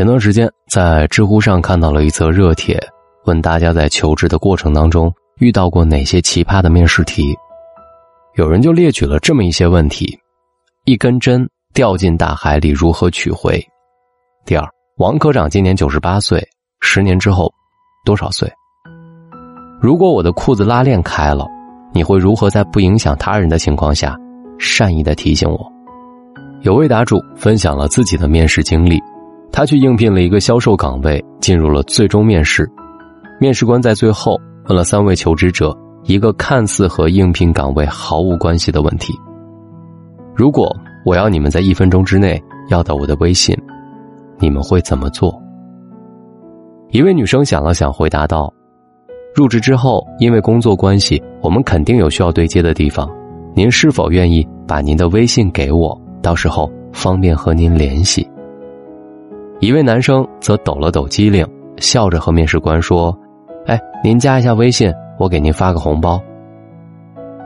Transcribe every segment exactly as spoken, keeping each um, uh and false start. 前段时间在知乎上看到了一则热帖，问大家在求职的过程当中遇到过哪些奇葩的面试题。有人就列举了这么一些问题：一根针掉进大海里如何取回？第二，王科长今年九十八岁，十年之后多少岁？如果我的裤子拉链开了，你会如何在不影响他人的情况下善意地提醒我？有位答主分享了自己的面试经历，他去应聘了一个销售岗位，进入了最终面试。面试官在最后问了三位求职者一个看似和应聘岗位毫无关系的问题：如果我要你们在一分钟之内要到我的微信，你们会怎么做？一位女生想了想回答道：入职之后，因为工作关系，我们肯定有需要对接的地方，您是否愿意把您的微信给我，到时候方便和您联系？一位男生则抖了抖机灵，笑着和面试官说：哎，您加一下微信，我给您发个红包。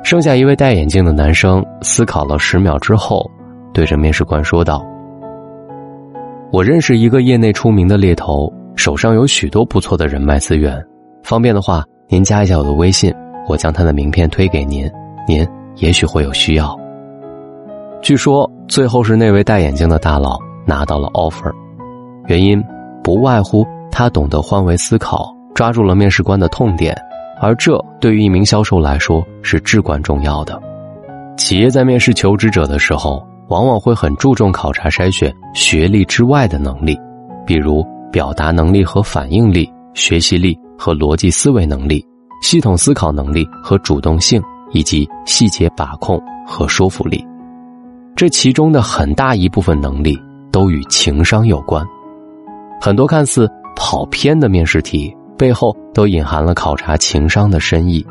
剩下一位戴眼镜的男生思考了十秒之后，对着面试官说道：我认识一个业内出名的猎头，手上有许多不错的人脉资源，方便的话您加一下我的微信，我将他的名片推给您，您也许会有需要。据说最后是那位戴眼镜的大佬拿到了 offer， 原因不外乎他懂得换位思考，抓住了面试官的痛点，而这对于一名销售来说是至关重要的。企业在面试求职者的时候，往往会很注重考察筛选学历之外的能力，比如表达能力和反应力，学习力和逻辑思维能力，系统思考能力和主动性，以及细节把控和说服力。这其中的很大一部分能力都与情商有关。很多看似跑偏的面试题，背后都隐含了考察情商的深意。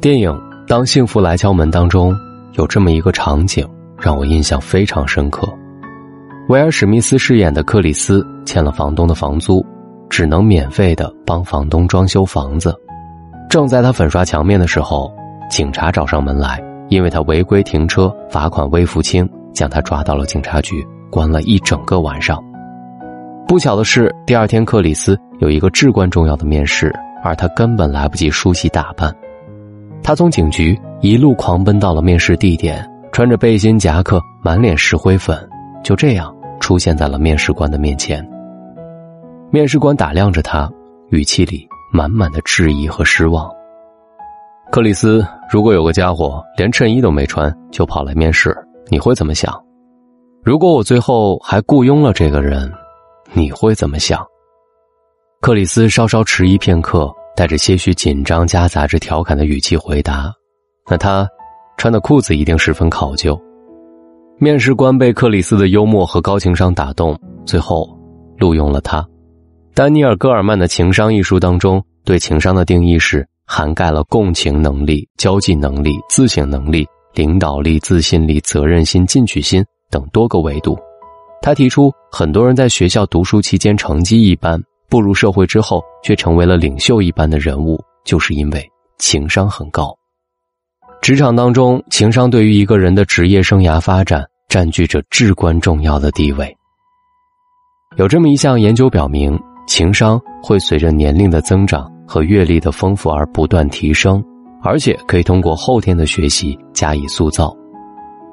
电影《当幸福来敲门》当中有这么一个场景让我印象非常深刻。威尔·史密斯饰演的克里斯欠了房东的房租，只能免费的帮房东装修房子。正在他粉刷墙面的时候，警察找上门来，因为他违规停车，罚款未付清，将他抓到了警察局，关了一整个晚上。不巧的是，第二天克里斯有一个至关重要的面试，而他根本来不及梳洗打扮。他从警局一路狂奔到了面试地点，穿着背心夹克，满脸石灰粉，就这样出现在了面试官的面前。面试官打量着他，语气里满满的质疑和失望。克里斯，如果有个家伙连衬衣都没穿就跑来面试，你会怎么想？如果我最后还雇佣了这个人，你会怎么想？克里斯稍稍迟疑片刻，带着些许紧张夹杂着调侃的语气回答：那他穿的裤子一定十分考究。面试官被克里斯的幽默和高情商打动，最后录用了他。丹尼尔·戈尔曼的《情商》一书当中对情商的定义是涵盖了共情能力、交际能力、自省能力、领导力、自信力、责任心、进取心等多个维度。他提出，很多人在学校读书期间成绩一般，步入社会之后却成为了领袖一般的人物，就是因为情商很高。职场当中，情商对于一个人的职业生涯发展占据着至关重要的地位。有这么一项研究表明，情商会随着年龄的增长和阅历的丰富而不断提升，而且可以通过后天的学习加以塑造。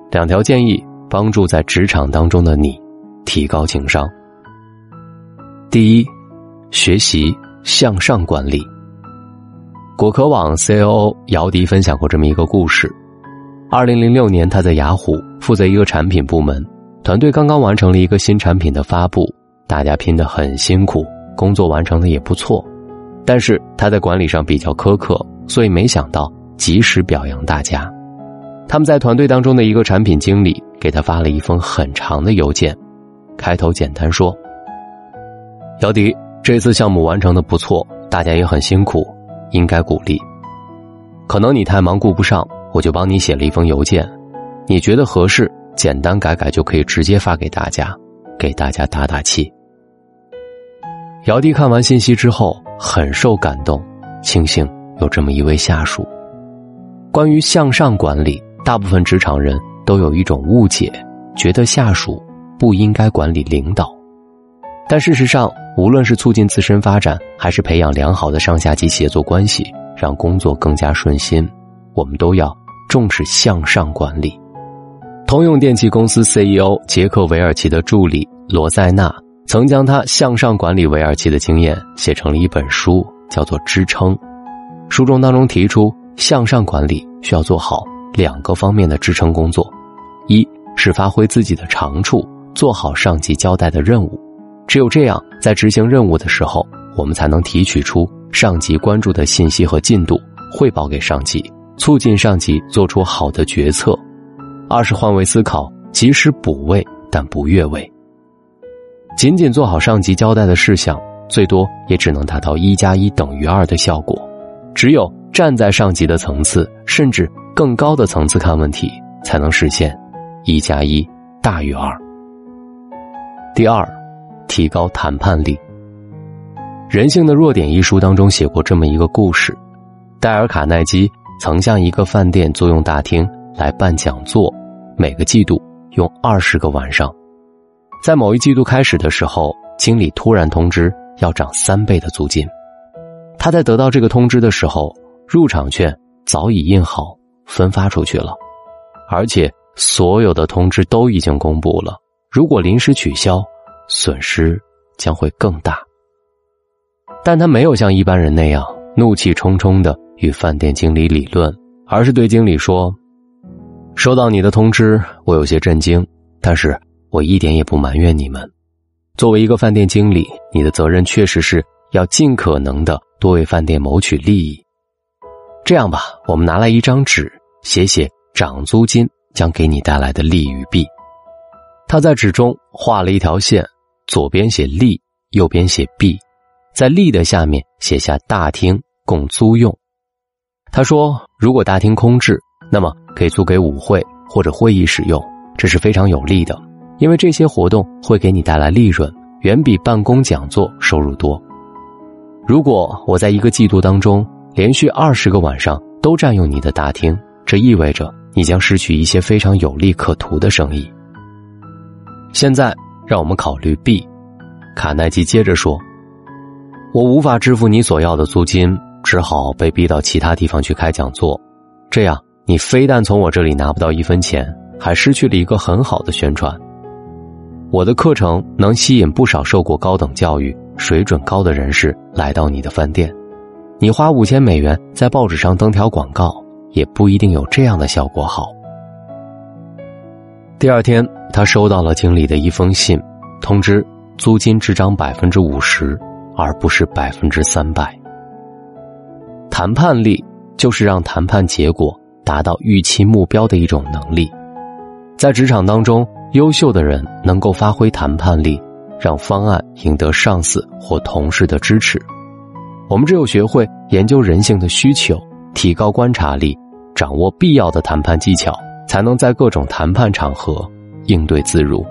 两条建议帮助在职场当中的你提高情商。第一，学习向上管理。果壳网 C O O 姚迪分享过这么一个故事。二零零六年他在雅虎负责一个产品部门，团队刚刚完成了一个新产品的发布，大家拼得很辛苦，工作完成的也不错，但是他在管理上比较苛刻，所以没想到及时表扬大家。他们在团队当中的一个产品经理给他发了一封很长的邮件，开头简单说：姚迪，这次项目完成的不错，大家也很辛苦，应该鼓励。可能你太忙顾不上，我就帮你写了一封邮件，你觉得合适，简单改改就可以直接发给大家，给大家打打气。姚迪看完信息之后很受感动，庆幸有这么一位下属。关于向上管理，大部分职场人都有一种误解，觉得下属不应该管理领导，但事实上，无论是促进自身发展，还是培养良好的上下级协作关系，让工作更加顺心，我们都要重视向上管理。通用电气公司 C E O 杰克·韦尔奇的助理罗塞纳曾将他向上管理韦尔奇的经验写成了一本书，叫做《支撑》。书中当中提出，向上管理需要做好两个方面的支撑工作，一是发挥自己的长处，做好上级交代的任务，只有这样，在执行任务的时候，我们才能提取出上级关注的信息和进度，汇报给上级，促进上级做出好的决策。二是换位思考，及时补位，但不越位。仅仅做好上级交代的事项，最多也只能达到一加一等于二的效果。只有站在上级的层次，甚至更高的层次看问题，才能实现一加一大于二。第二，提高谈判力。《人性的弱点》一书当中写过这么一个故事，戴尔·卡耐基曾向一个饭店租用大厅来办讲座，每个季度用二十个晚上。在某一季度开始的时候，经理突然通知要涨三倍的租金。他在得到这个通知的时候，入场券早已印好分发出去了，而且所有的通知都已经公布了，如果临时取消，损失将会更大。但他没有像一般人那样怒气冲冲地与饭店经理理论，而是对经理说，收到你的通知，我有些震惊，但是我一点也不埋怨你们。作为一个饭店经理，你的责任确实是要尽可能地多为饭店谋取利益。这样吧，我们拿来一张纸，写写涨租金将给你带来的利与弊。他在纸中画了一条线，左边写利，右边写弊，在利的下面写下大厅供租用。他说，如果大厅空置，那么可以租给舞会或者会议使用，这是非常有利的，因为这些活动会给你带来利润，远比办公讲座收入多。如果我在一个季度当中连续二十个晚上都占用你的大厅，这意味着你将失去一些非常有利可图的生意。现在让我们考虑 B。 卡耐基接着说，我无法支付你所要的租金，只好被逼到其他地方去开讲座，这样你非但从我这里拿不到一分钱，还失去了一个很好的宣传。我的课程能吸引不少受过高等教育水准高的人士来到你的饭店，你花五千美元在报纸上登条广告，也不一定有这样的效果好。第二天，他收到了经理的一封信，通知租金只涨 百分之五十 而不是 百分之三百。 谈判力就是让谈判结果达到预期目标的一种能力。在职场当中，优秀的人能够发挥谈判力，让方案赢得上司或同事的支持。我们只有学会研究人性的需求，提高观察力，掌握必要的谈判技巧，才能在各种谈判场合应对自如。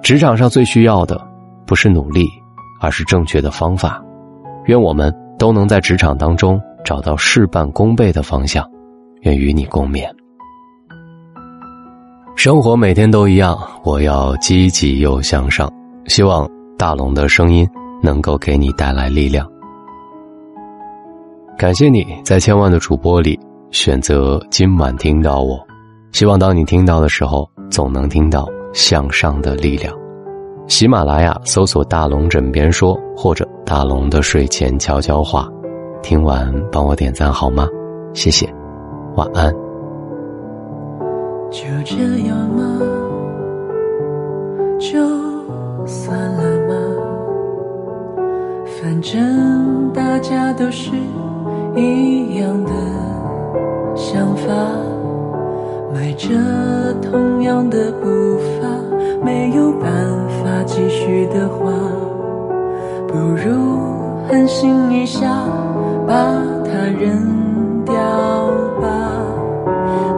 职场上最需要的不是努力，而是正确的方法。愿我们都能在职场当中找到事半功倍的方向，愿与你共勉。生活每天都一样，我要积极又向上。希望大龙的声音能够给你带来力量。感谢你在千万的主播里选择今晚听到我，希望当你听到的时候，总能听到向上的力量。喜马拉雅搜索大龙枕边说，或者大龙的睡前悄悄话。听完帮我点赞好吗？谢谢，晚安。就这样吗？就算了吗？反正大家都是一样的想法，迈着同样的步伐，没有办法继续的话，不如狠心一下，把它扔掉吧。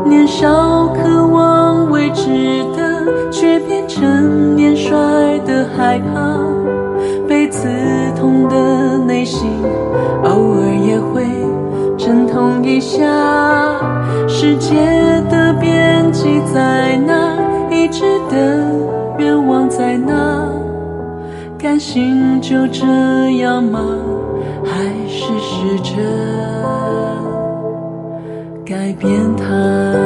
年少渴望未知的，却变成年衰的害怕，被刺痛的内心偶尔也会阵痛一下，世界的边际在哪？一直的愿望在哪？甘心就这样吗？还是试着改变它？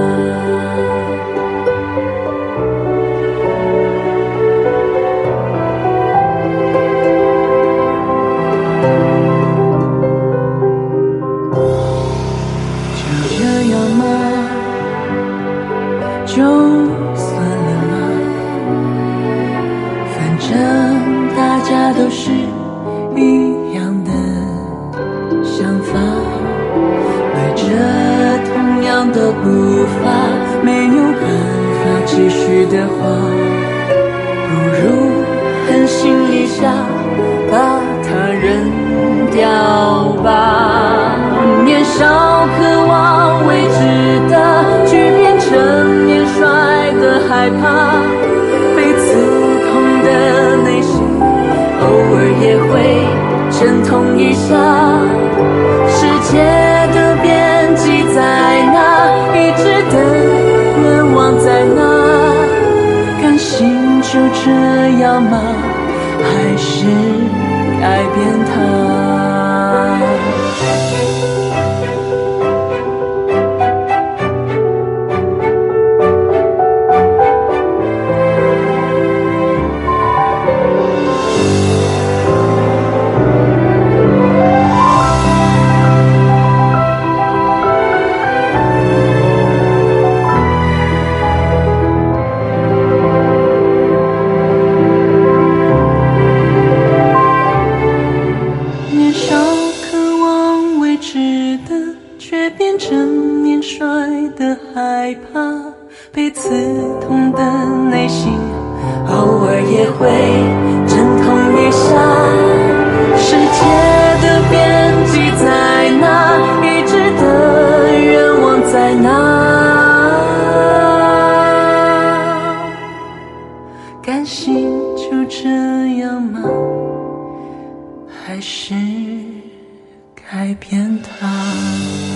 改变它。